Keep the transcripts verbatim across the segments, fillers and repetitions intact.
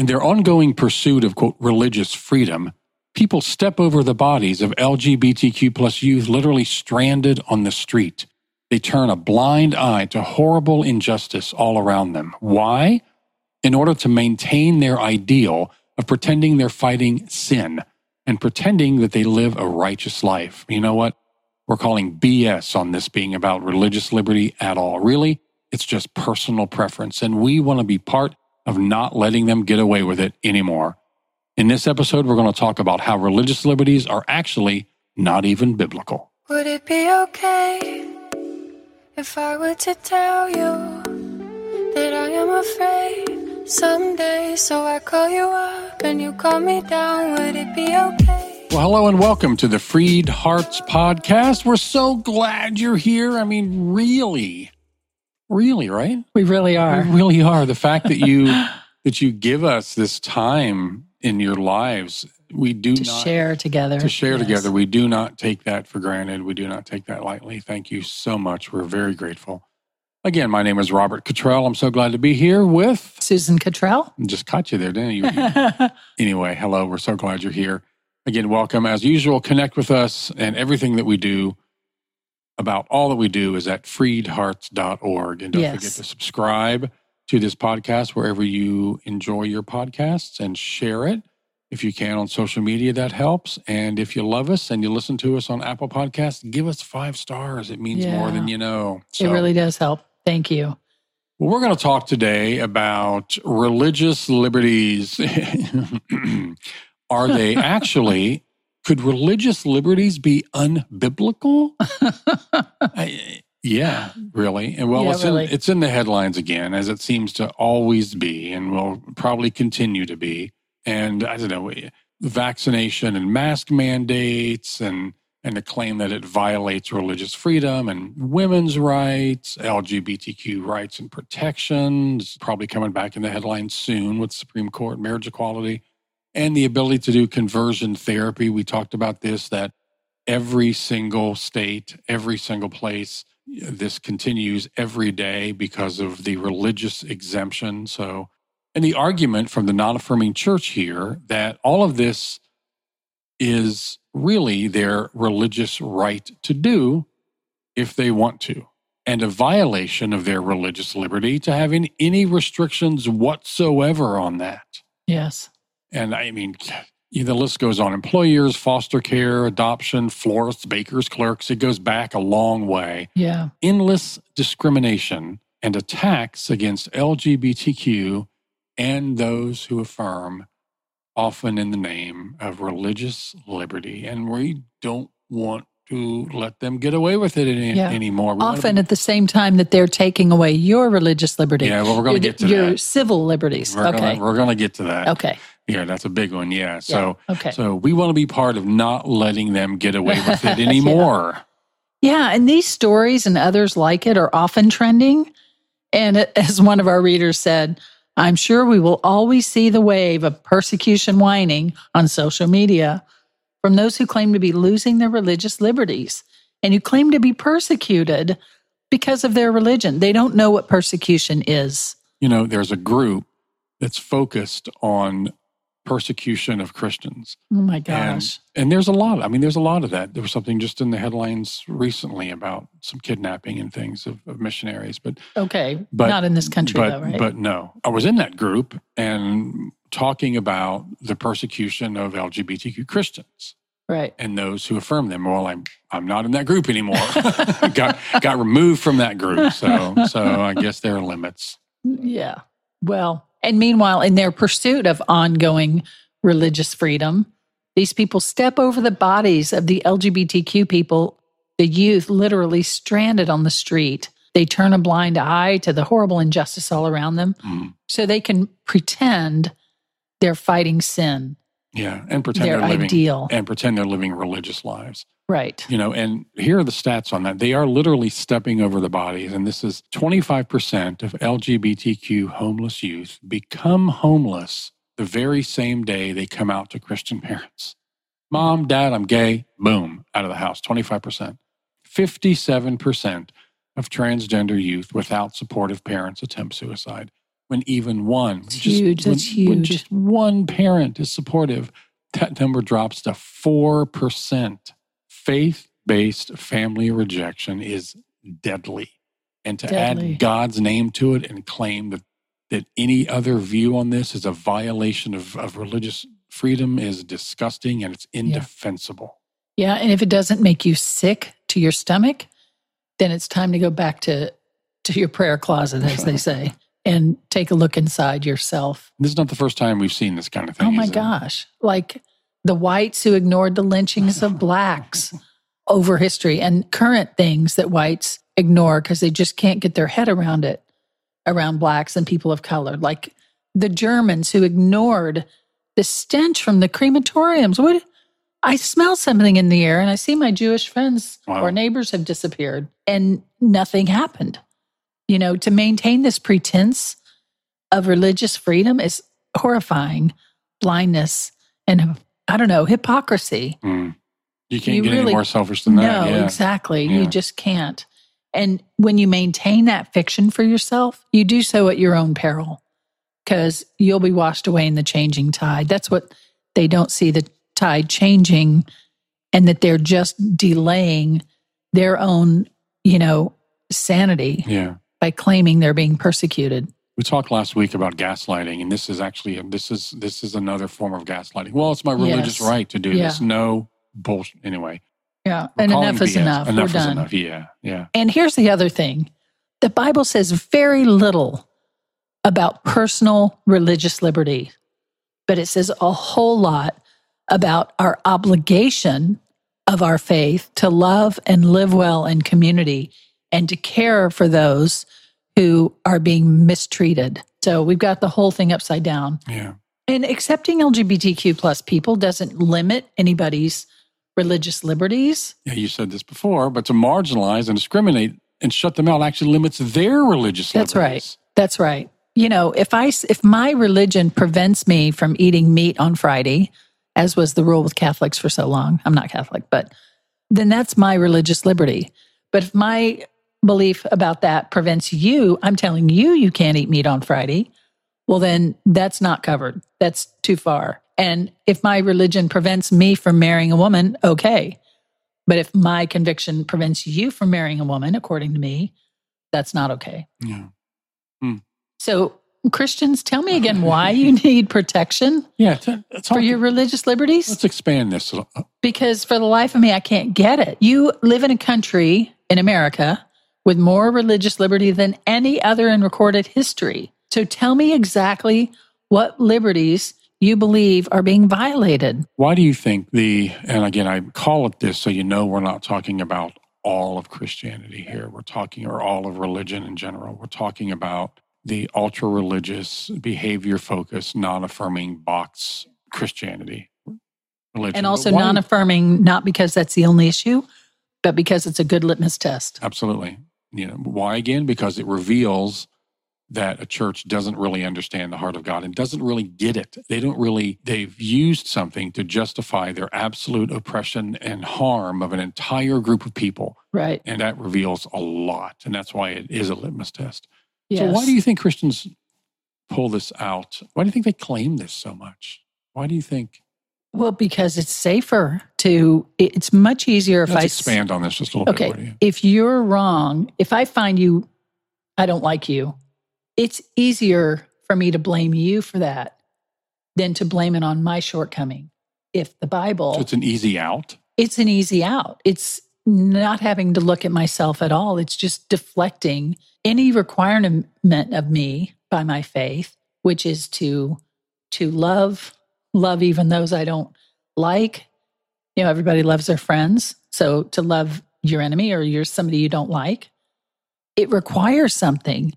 In their ongoing pursuit of, quote, religious freedom, people step over the bodies of L G B T Q plus youth literally stranded on the street. They turn a blind eye to horrible injustice all around them. Why? In order to maintain their ideal of pretending they're fighting sin and pretending that they live a righteous life. You know what? We're calling B S on this being about religious liberty at all. Really, it's just personal preference, and we want to be part of not letting them get away with it anymore. In this episode, we're going to talk about how religious liberties are actually not even biblical. Would it be okay if I were to tell you that I am afraid someday, so I call you up and you call me down? Would it be okay? Well, hello and welcome to the Freed Hearts Podcast. We're so glad you're here. I mean, really, really, right? We really are. We really are. The fact that you that you give us this time in your lives, we do to not... To share together. To share yes. together. We do not take that for granted. We do not take that lightly. Thank you so much. We're very grateful. Again, my name is Robert Cottrell. I'm so glad to be here with... Susan Cottrell. Just caught you there, didn't you? Anyway, hello. We're so glad you're here. Again, welcome. As usual, connect with us, and everything that we do, about all that we do, is at freed hearts dot org. And don't yes. forget to subscribe to this podcast wherever you enjoy your podcasts, and share it if you can on social media. That helps. And if you love us and you listen to us on Apple Podcasts, give us five stars. It means yeah. more than you know. So, it really does help. Thank you. Well, we're going to talk today about religious liberties. Are they actually, could religious liberties be unbiblical? I, Yeah, really. And well, yeah, it's, really. In, it's in the headlines again, as it seems to always be, and will probably continue to be. And I don't know, vaccination and mask mandates, and, and the claim that it violates religious freedom and women's rights, L G B T Q rights and protections, probably coming back in the headlines soon with Supreme Court, marriage equality, and the ability to do conversion therapy. We talked about this, that every single state, every single place, this continues every day because of the religious exemption. So, and the argument from the non-affirming church here that all of this is really their religious right to do if they want to, and a violation of their religious liberty to have any restrictions whatsoever on that. Yes. And I mean, the list goes on. Employers, foster care, adoption, florists, bakers, clerks. It goes back a long way. Yeah. Endless discrimination and attacks against L G B T Q and those who affirm, often in the name of religious liberty. And we don't want to let them get away with it any, yeah. anymore. We often at the same time that they're taking away your religious liberty. Yeah, well, we're going to get to your that. Your civil liberties. We're okay. Gonna, we're going to get to that. Okay. Yeah, that's a big one. Yeah. So, yeah. Okay. So we want to be part of not letting them get away with it anymore. yeah. yeah. And these stories and others like it are often trending. And it, as one of our readers said, I'm sure we will always see the wave of persecution whining on social media from those who claim to be losing their religious liberties and who claim to be persecuted because of their religion. They don't know what persecution is. You know, there's a group that's focused on persecution of Christians. Oh my gosh. And, and there's a lot. I mean, there's a lot of that. There was something just in the headlines recently about some kidnapping and things of, of missionaries. But okay, but, not in this country but, though, right? But no. I was in that group and talking about the persecution of L G B T Q Christians. Right. And those who affirm them. Well, I'm I'm not in that group anymore. got got removed from that group. So so I guess there are limits. Yeah. Well, and meanwhile, in their pursuit of ongoing religious freedom, these people step over the bodies of the L G B T Q people, the youth literally stranded on the street. They turn a blind eye to the horrible injustice all around them mm. so they can pretend they're fighting sin. Yeah, and pretend they're living, ideal. And pretend they're living religious lives. Right. You know, and here are the stats on that. They are literally stepping over the bodies, and this is twenty-five percent of L G B T Q homeless youth become homeless the very same day they come out to Christian parents. Mom, Dad, I'm gay, boom, out of the house, twenty-five percent. fifty-seven percent of transgender youth without supportive parents attempt suicide. when even one. That's just, huge. That's when, huge. When just one parent is supportive, that number drops to four percent. Faith-based family rejection is deadly. And to deadly. add God's name to it and claim that, that any other view on this is a violation of, of religious freedom is disgusting and it's indefensible. Yeah. yeah, and if it doesn't make you sick to your stomach, then it's time to go back to, to your prayer closet, as they say, and take a look inside yourself. This is not the first time we've seen this kind of thing. Oh my gosh. It? Like the whites who ignored the lynchings of blacks over history and current things that whites ignore because they just can't get their head around it, around blacks and people of color. Like the Germans who ignored the stench from the crematoriums. What? I smell something in the air and I see my Jewish friends wow. or neighbors have disappeared and nothing happened. You know, to maintain this pretense of religious freedom is horrifying blindness and, I don't know, hypocrisy. Mm. You can't you get really, any more selfish than that. No, yeah. exactly. Yeah. You just can't. And when you maintain that fiction for yourself, you do so at your own peril because you'll be washed away in the changing tide. That's what they don't see, the tide changing, and that they're just delaying their own, you know, sanity. Yeah. By claiming they're being persecuted. We talked last week about gaslighting, and this is actually a, this is this is another form of gaslighting. Well, it's my religious yes. right to do yeah. this. No bullshit. Anyway. Yeah, We're and enough is B S. enough. Enough We're is done. enough. Yeah, yeah. And here's the other thing: the Bible says very little about personal religious liberty, but it says a whole lot about our obligation of our faith to love and live well in community, and to care for those who are being mistreated. So we've got the whole thing upside down. Yeah. And accepting L G B T Q plus people doesn't limit anybody's religious liberties. Yeah, you said this before, but to marginalize and discriminate and shut them out actually limits their religious liberties. That's right. That's right. You know, if I, if my religion prevents me from eating meat on Friday, as was the rule with Catholics for so long, I'm not Catholic, but then that's my religious liberty. But if my belief about that prevents you, I'm telling you, you can't eat meat on Friday, well, then that's not covered. That's too far. And if my religion prevents me from marrying a woman, okay. But if my conviction prevents you from marrying a woman, according to me, that's not okay. Yeah. Mm. So, Christians, tell me again why you need protection yeah, t- t- for your religious liberties. Let's expand this a little. Because for the life of me, I can't get it. You live in a country in America with more religious liberty than any other in recorded history. So tell me exactly what liberties you believe are being violated. Why do you think the, and again, I call it this so you know we're not talking about all of Christianity here. We're talking, or all of religion in general. We're talking about the ultra-religious, behavior-focused, non-affirming box Christianity. Religion. And also non-affirming, not because that's the only issue, but because it's a good litmus test. Absolutely. You know, why again? Because it reveals that a church doesn't really understand the heart of God and doesn't really get it. They don't really, they've used something to justify their absolute oppression and harm of an entire group of people. Right. And that reveals a lot. And that's why it is a litmus test. Yes. So why do you think Christians pull this out? Why do you think they claim this so much? Why do you think? Well, because it's safer to, it's much easier if Let's I... Let's expand on this just a little okay, bit. Okay, if you're wrong, if I find you, I don't like you, it's easier for me to blame you for that than to blame it on my shortcoming. If the Bible... So it's an easy out? It's an easy out. It's not having to look at myself at all. It's just deflecting any requirement of me by my faith, which is to to love, love even those I don't like. You know, everybody loves their friends. So to love your enemy or you're somebody you don't like, it requires something.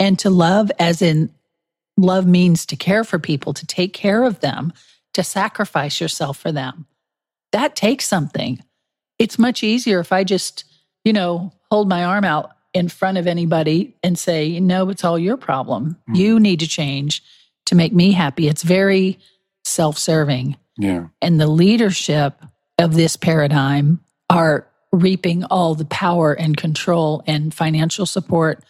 And to love, as in love means to care for people, to take care of them, to sacrifice yourself for them. That takes something. It's much easier if I just, you know, hold my arm out in front of anybody and say, no, it's all your problem. Mm. You need to change to make me happy. It's very self-serving. Yeah. And the leadership of this paradigm are reaping all the power and control and financial support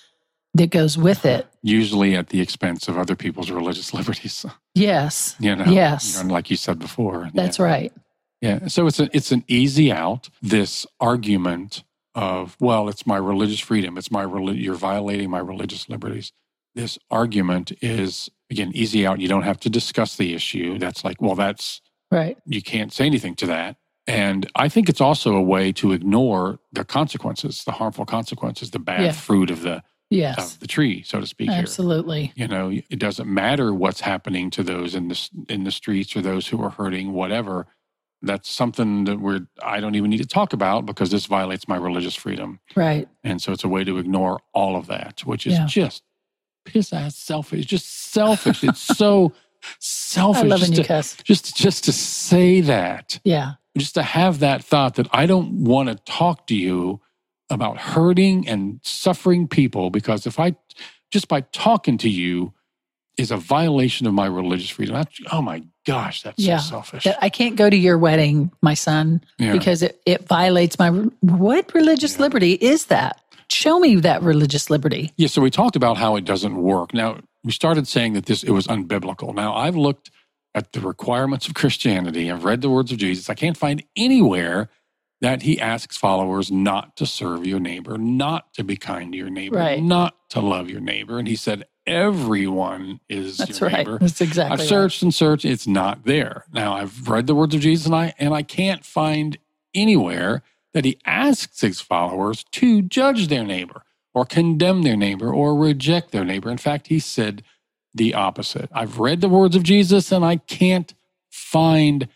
that goes with it. Usually at the expense of other people's religious liberties. Yes. You know, yes. You know, like you said before. That's yeah. right. Yeah. So it's a, it's an easy out, this argument of, well, it's my religious freedom. It's my rel- you're violating my religious liberties. This argument is, again, easy out. You don't have to discuss the issue. That's like, well, that's right. You can't say anything to that. And I think it's also a way to ignore the consequences, the harmful consequences, the bad yeah. fruit of the yes. of the tree, so to speak. Absolutely. Here. You know, it doesn't matter what's happening to those in the in the streets or those who are hurting, whatever. That's something that we're I don't even need to talk about because this violates my religious freedom. Right. And so it's a way to ignore all of that, which is yeah. just piss-ass selfish, just selfish. It's so selfish. I love when you cuss. Just, just to say that. Yeah. Just to have that thought that I don't want to talk to you about hurting and suffering people because if I, just by talking to you, is a violation of my religious freedom. I, oh my gosh, that's yeah. so selfish. I can't go to your wedding, my son, yeah. because it, it violates my, what religious yeah. liberty is that? Show me that religious liberty. Yeah, so we talked about how it doesn't work. Now, we started saying that this, it was unbiblical. Now, I've looked at the requirements of Christianity. I've read the words of Jesus. I can't find anywhere that he asks followers not to serve your neighbor, not to be kind to your neighbor, right. not to love your neighbor. And he said, everyone is That's your right. neighbor. That's exactly I've searched right. and searched. It's not there. Now, I've read the words of Jesus, and I and I can't find anywhere that he asks his followers to judge their neighbor or condemn their neighbor or reject their neighbor. In fact, he said the opposite. I've read the words of Jesus, and I can't find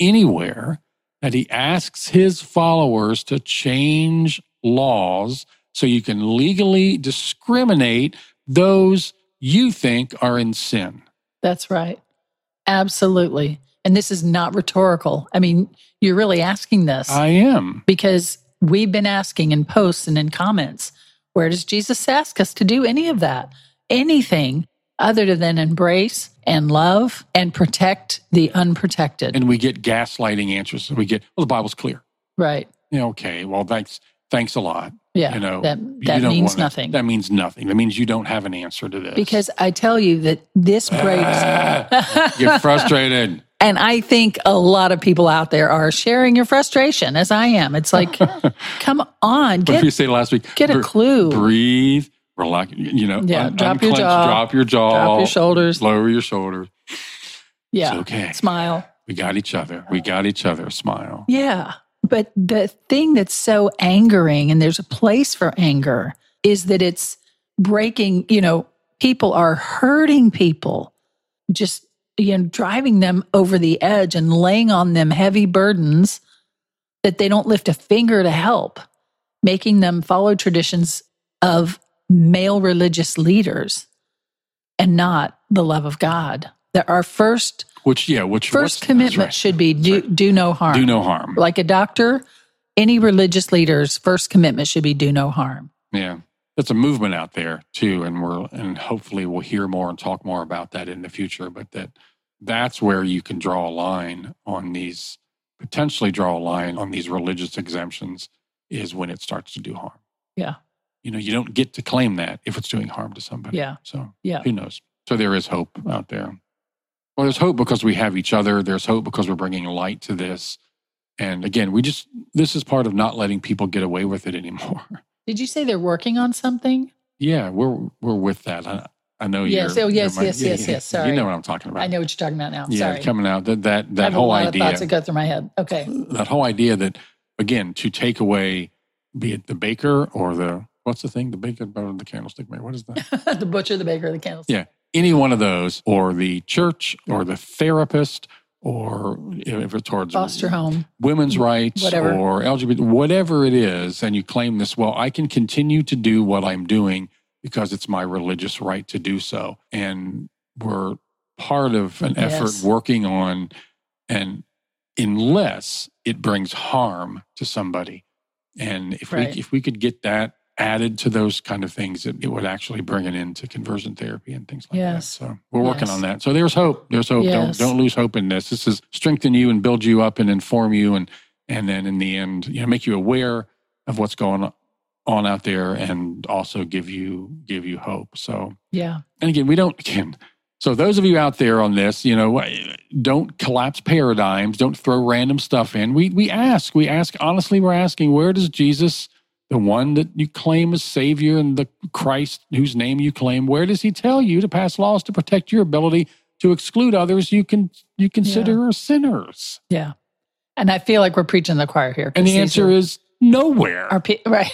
anywhere that he asks his followers to change laws so you can legally discriminate those you think are in sin. That's right. Absolutely. And this is not rhetorical. I mean, you're really asking this. I am. Because we've been asking in posts and in comments, where does Jesus ask us to do any of that? Anything other than embrace and love and protect the unprotected. And we get gaslighting answers. We get, well, the Bible's clear. Right. You know, okay, well, thanks thanks a lot. Yeah, you know, that, that you means wanna, nothing. That means nothing. That means you don't have an answer to this. Because I tell you that this breaks... Ah, you're frustrated. And I think a lot of people out there are sharing your frustration, as I am. It's like, come on. Get, but if you say last week, get br- a clue. Breathe. Relax, you know, yeah, un- drop your jaw, drop your jaw, drop your shoulders, lower your shoulders. Yeah, it's okay. Smile. We got each other. We got each other. Smile. Yeah, but the thing that's so angering, and there's a place for anger, is that it's breaking. You know, people are hurting people, just you know, driving them over the edge and laying on them heavy burdens that they don't lift a finger to help, making them follow traditions of male religious leaders and not the love of God. That our first which yeah, which first commitment right. should be do right. do no harm. Do no harm. Like a doctor, any religious leader's first commitment should be do no harm. Yeah. That's a movement out there too, and we're and hopefully we'll hear more and talk more about that in the future, but that that's where you can draw a line on these potentially draw a line on these religious exemptions is when it starts to do harm. Yeah. You know, you don't get to claim that if it's doing harm to somebody. Yeah. So yeah. who knows? So there is hope out there. Well, there's hope because we have each other. There's hope because we're bringing light to this. And again, we just, this is part of not letting people get away with it anymore. Did you say they're working on something? Yeah, we're we're with that. I, I know you're. Yes, oh, yes, you're my, yes, yeah, yes, yeah, yes. Sorry. You know what I'm talking about. I know what you're talking about now. Yeah, sorry. Coming out, that, that, that I have whole a lot idea. Of thoughts that go through my head. Okay. That whole idea that, again, to take away, be it the baker or the, what's the thing? The baker, the candlestick maker. What is that? The butcher, the baker, the candlestick. Yeah. Any one of those, or the church, or the therapist, or if it's towards foster home, women's rights, whatever. Or L G B T, whatever it is, and you claim this, well, I can continue to do what I'm doing because it's my religious right to do so. And we're part of an yes. effort working on, and unless it brings harm to somebody. And if right. we if we could get that added to those kind of things, it, it would actually bring it into conversion therapy and things like yes. that. So we're working yes. on that. So there's hope. There's hope. Yes. Don't don't lose hope in this. This is strengthen you and build you up and inform you and and then in the end, you know, make you aware of what's going on out there and also give you give you hope. So yeah. And again, we don't again. So those of you out there on this, you know, don't collapse paradigms. Don't throw random stuff in. We we ask. We ask honestly. We're asking, where does Jesus, the one that you claim as Savior and the Christ whose name you claim, where does he tell you to pass laws to protect your ability to exclude others you can you consider yeah. sinners? Yeah. And I feel like we're preaching the choir here. And the answer are, is nowhere. P- right.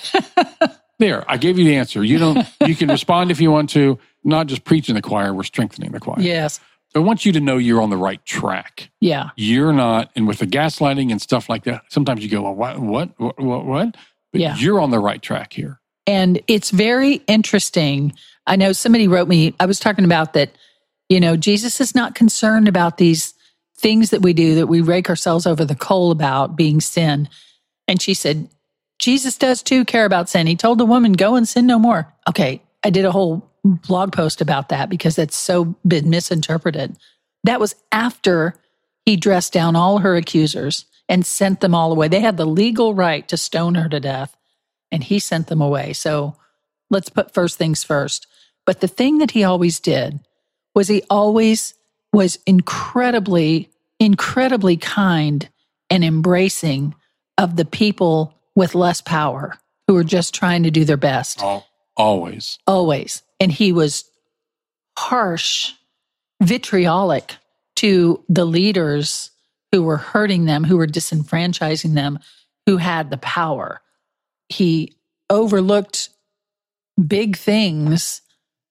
There, I gave you the answer. You don't. You can respond if you want to. Not just preaching the choir, we're strengthening the choir. Yes. I want you to know you're on the right track. Yeah. You're not, and with the gaslighting and stuff like that, sometimes you go, well, what, what, what, what? what? But yeah. You're on the right track here. And it's very interesting. I know somebody wrote me, I was talking about that, you know, Jesus is not concerned about these things that we do, that we rake ourselves over the coal about being sin. And she said, Jesus does too care about sin. He told the woman, go and sin no more. Okay, I did a whole blog post about that because that's so been misinterpreted. That was after he dressed down all her accusers and sent them all away. They had the legal right to stone her to death, and he sent them away. So let's put first things first. But the thing that he always did was he always was incredibly, incredibly kind and embracing of the people with less power who were just trying to do their best. Oh, always. Always. And he was harsh, vitriolic to the leaders who were hurting them, who were disenfranchising them, who had the power. He overlooked big things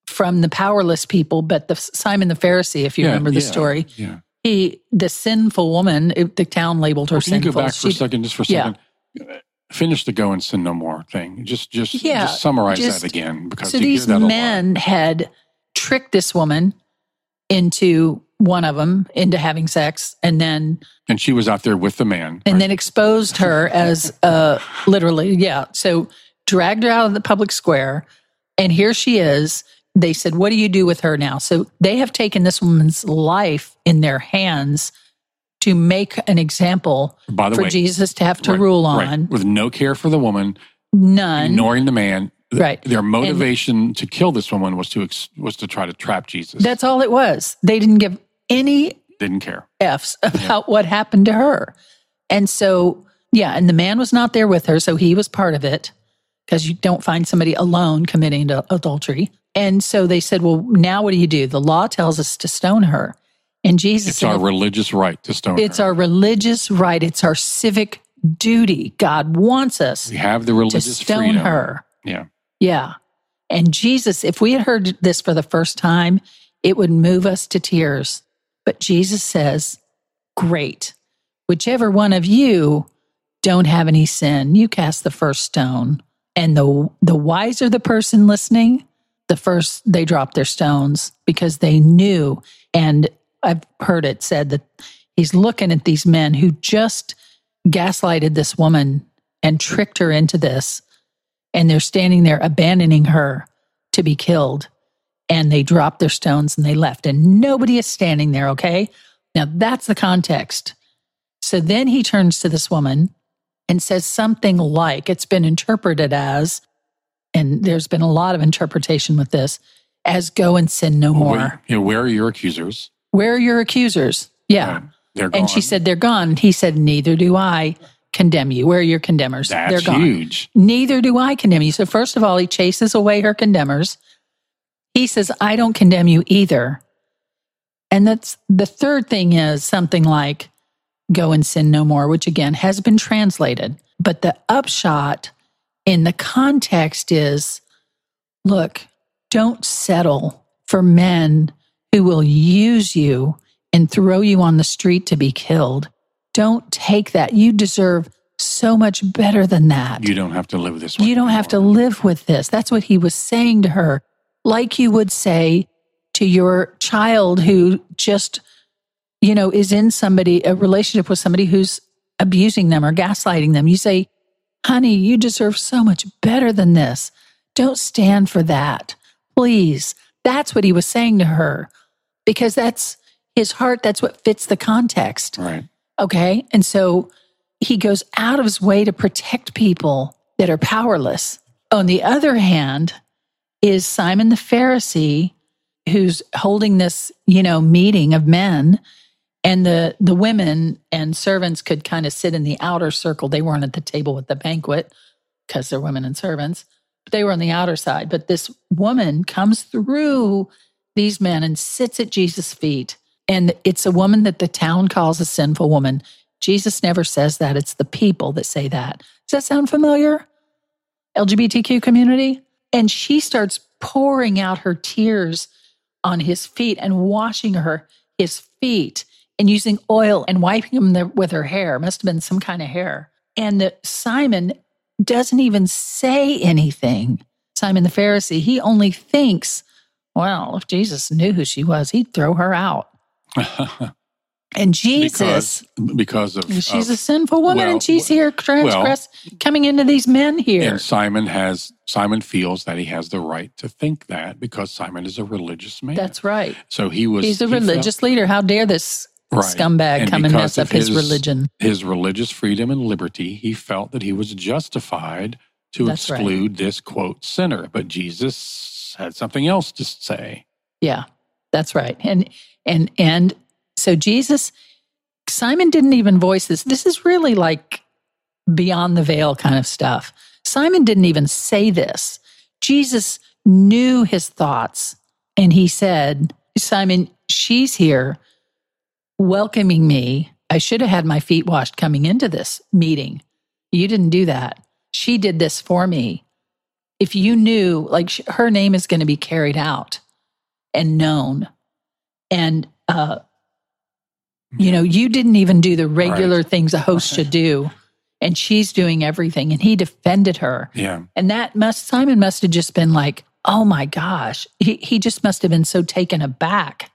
from the powerless people, but the Simon the Pharisee, if you yeah, remember the yeah, story, yeah. he, the sinful woman, it, the town labeled her well, sinful. Can you go back for she, a second, just for a yeah. second? Finish the go and sin no more thing. Just just, yeah, just summarize just, that again. Because so you these hear that men had tricked this woman into, one of them, into having sex, and then... And she was out there with the man. And right? then exposed her as, uh, literally, yeah. So dragged her out of the public square, and here she is. They said, what do you do with her now? So they have taken this woman's life in their hands to make an example By the for way, Jesus to have to right, rule on. Right. With no care for the woman. None. Ignoring the man. Right. Their motivation and to kill this woman was to was to try to trap Jesus. That's all it was. They didn't give any didn't care. F's about yeah. what happened to her. And so, yeah, and the man was not there with her, so he was part of it, because you don't find somebody alone committing adultery. And so they said, well, now what do you do? The law tells us to stone her. And Jesus It's said, our religious right to stone It's her. our religious right. It's our civic duty. God wants us we have the religious to stone freedom. her. Yeah. Yeah. And Jesus, if we had heard this for the first time, it would move us to tears. But Jesus says, great. Whichever one of you don't have any sin, you cast the first stone. And the the wiser the person listening, the first they dropped their stones, because they knew. And I've heard it said that he's looking at these men who just gaslighted this woman and tricked her into this, and they're standing there abandoning her to be killed, and they dropped their stones and they left, and nobody is standing there, okay? Now, that's the context. So then he turns to this woman and says something like, it's been interpreted as, and there's been a lot of interpretation with this, as go and sin no more. Where, you know, where are your accusers? Where are your accusers? Yeah. Um, they're gone. And she said, they're gone. He said, neither do I condemn you. Where are your condemners? That's they're gone. Huge. Neither do I condemn you. So first of all, he chases away her condemners. He says, I don't condemn you either. And that's the third thing is something like, go and sin no more, which again has been translated. But the upshot in the context is, look, don't settle for men who will use you and throw you on the street to be killed. Don't take that. You deserve so much better than that. You don't have to live this way. You don't anymore. have to live with this. That's what he was saying to her. Like you would say to your child who just, you know, is in somebody, a relationship with somebody who's abusing them or gaslighting them. You say, honey, you deserve so much better than this. Don't stand for that. Please. That's what he was saying to her. Because that's his heart. That's what fits the context. Right. Okay? And so he goes out of his way to protect people that are powerless On the other hand is Simon the Pharisee, who's holding this, you know, meeting of men, and the, the women and servants could kind of sit in the outer circle. They weren't at the table with the banquet because they're women and servants, but they were on the outer side. But this woman comes through these men and sits at Jesus' feet. And it's a woman that the town calls a sinful woman. Jesus never says that. It's the people that say that. Does that sound familiar? L G B T Q community? And she starts pouring out her tears on his feet and washing her, his feet, and using oil and wiping him with her hair. Must have been some kind of hair. And the, Simon doesn't even say anything. Simon the Pharisee, he only thinks, well, if Jesus knew who she was, he'd throw her out. And Jesus, because, because of she's of, a sinful woman, well, and she's here transgress well, coming into these men here. And Simon has Simon feels that he has the right to think that because Simon is a religious man. That's right. So he was. He's a he religious felt, leader. How dare this right. scumbag and come and mess up his, his religion? His religious freedom and liberty. He felt that he was justified to That's exclude right. this quote sinner. But Jesus had something else to say. Yeah. That's right. And and and so Jesus, Simon didn't even voice this. This is really like beyond the veil kind of stuff. Simon didn't even say this. Jesus knew his thoughts, and he said, Simon, she's here welcoming me. I should have had my feet washed coming into this meeting. You didn't do that. She did this for me. If you knew, like her name is going to be carried out and known. And, uh, you know, you didn't even do the regular right. things a host should do. And she's doing everything. And he defended her. Yeah. And that must, Simon must have just been like, oh my gosh. He he just must have been so taken aback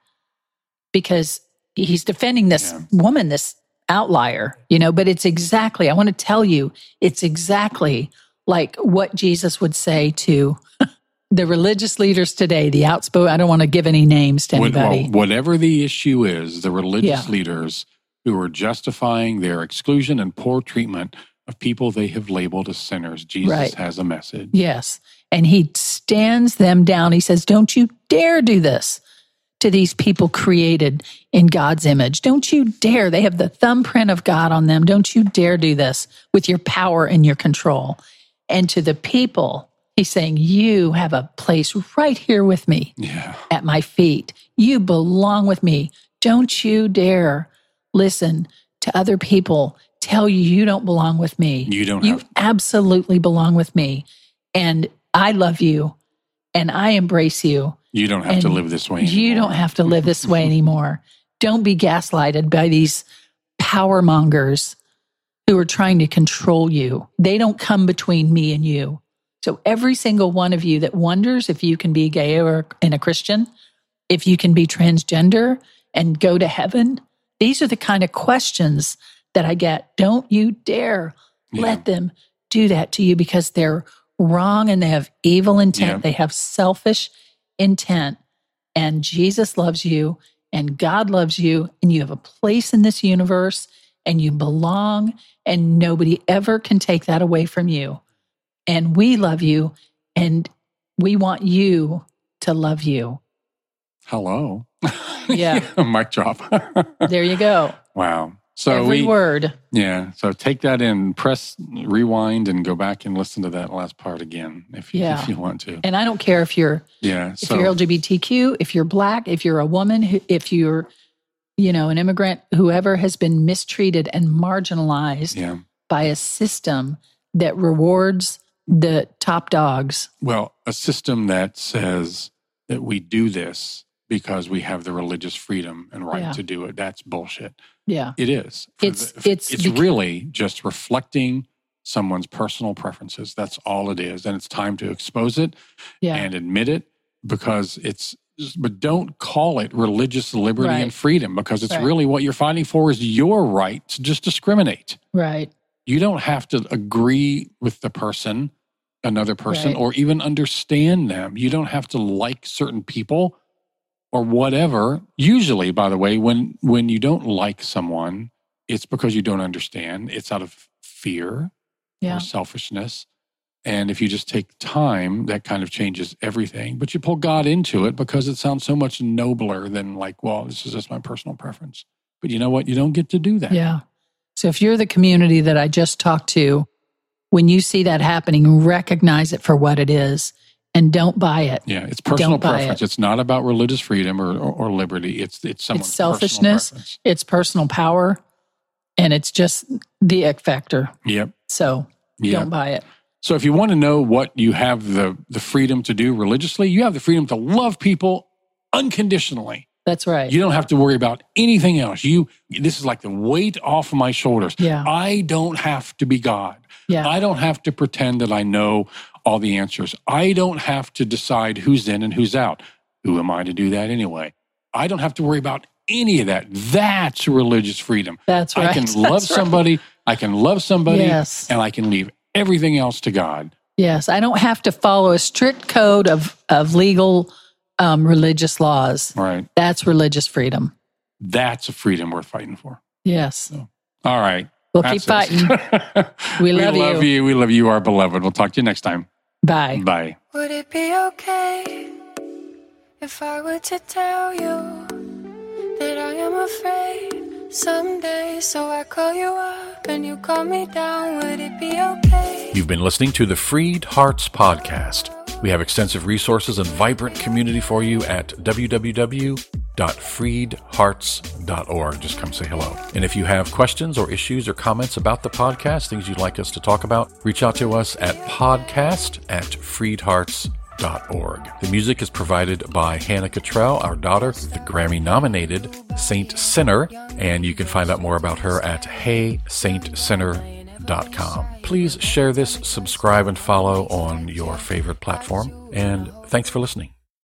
because he's defending this yeah. woman, this outlier, you know, but it's exactly, I want to tell you, it's exactly like what Jesus would say to the religious leaders today, the outspoken, I don't want to give any names to anybody. Well, whatever the issue is, the religious yeah. leaders who are justifying their exclusion and poor treatment of people they have labeled as sinners, Jesus right. has a message. Yes, and he stands them down. He says, don't you dare do this to these people created in God's image. Don't you dare. They have the thumbprint of God on them. Don't you dare do this with your power and your control. And to the people, he's saying, you have a place right here with me yeah. at my feet. You belong with me. Don't you dare listen to other people tell you you don't belong with me. You don't You have- absolutely belong with me. And I love you. And I embrace you. You don't have and to live this way anymore. You don't have to live this way anymore. Don't be gaslighted by these power mongers who are trying to control you. They don't come between me and you. So every single one of you that wonders if you can be gay or in a Christian, if you can be transgender and go to heaven, these are the kind of questions that I get. Don't you dare yeah. let them do that to you because they're wrong and they have evil intent. Yeah. They have selfish intent. And Jesus loves you and God loves you and you have a place in this universe and you belong and nobody ever can take that away from you. And we love you, and we want you to love you. Hello. Yeah. Mic drop. There you go. Wow. So Every we, word. Yeah. So take that in, press rewind, and go back and listen to that last part again if you, yeah. if you want to. And I don't care if you're yeah, so. if you're L G B T Q, if you're Black, if you're a woman, if you're you know an immigrant, whoever has been mistreated and marginalized yeah. by a system that rewards the top dogs. Well, a system that says that we do this because we have the religious freedom and right yeah. to do it. That's bullshit. Yeah. It is. It's the, it's it's really can, just reflecting someone's personal preferences. That's all it is. And it's time to expose it yeah. and admit it because it's, but don't call it religious liberty right. and freedom because it's right. really what you're fighting for is your right to just discriminate. Right. You don't have to agree with the person. Another person, right. or even understand them. You don't have to like certain people or whatever. Usually, by the way, when when you don't like someone, it's because you don't understand. It's out of fear yeah. or selfishness And if you just take time, that kind of changes everything. But you pull God into it because it sounds so much nobler than like, well, this is just my personal preference. But you know what? You don't get to do that. Yeah. So if you're the community that I just talked to, when you see that happening, recognize it for what it is and don't buy it. Yeah, it's personal preference. It. It's not about religious freedom or, or, or liberty. It's it's someone's it's selfishness, personal it's personal power, and it's just the ick factor. Yep. So yep. Don't buy it. So if you want to know what you have the, the freedom to do religiously, you have the freedom to love people unconditionally. That's right. You don't have to worry about anything else. You, this is like the weight off my shoulders. Yeah. I don't have to be God. Yeah. I don't have to pretend that I know all the answers. I don't have to decide who's in and who's out. Who am I to do that anyway? I don't have to worry about any of that. That's religious freedom. That's right. I can love That's somebody. Right. I can love somebody. Yes. And I can leave everything else to God. Yes. I don't have to follow a strict code of, of legal Um, religious laws. Right. That's religious freedom. That's a freedom worth fighting for. Yes. So, all right. We'll keep fighting. we love, we love you. you. We love you, our beloved. We'll talk to you next time. Bye. Bye. Would it be okay if I were to tell you that I am afraid someday, so I call you up and you call me down? Would it be okay? You've been listening to the Freed Hearts Podcast. We have extensive resources and vibrant community for you at w w w dot freed hearts dot org. Just come say hello. And if you have questions or issues or comments about the podcast, things you'd like us to talk about, reach out to us at podcast at freed hearts dot org. The music is provided by Hannah Cottrell, our daughter, the Grammy-nominated Saint Sinner. And you can find out more about her at Hey Saint Sinner. Dot com. Please share this, subscribe, and follow on your favorite platform. And thanks for listening.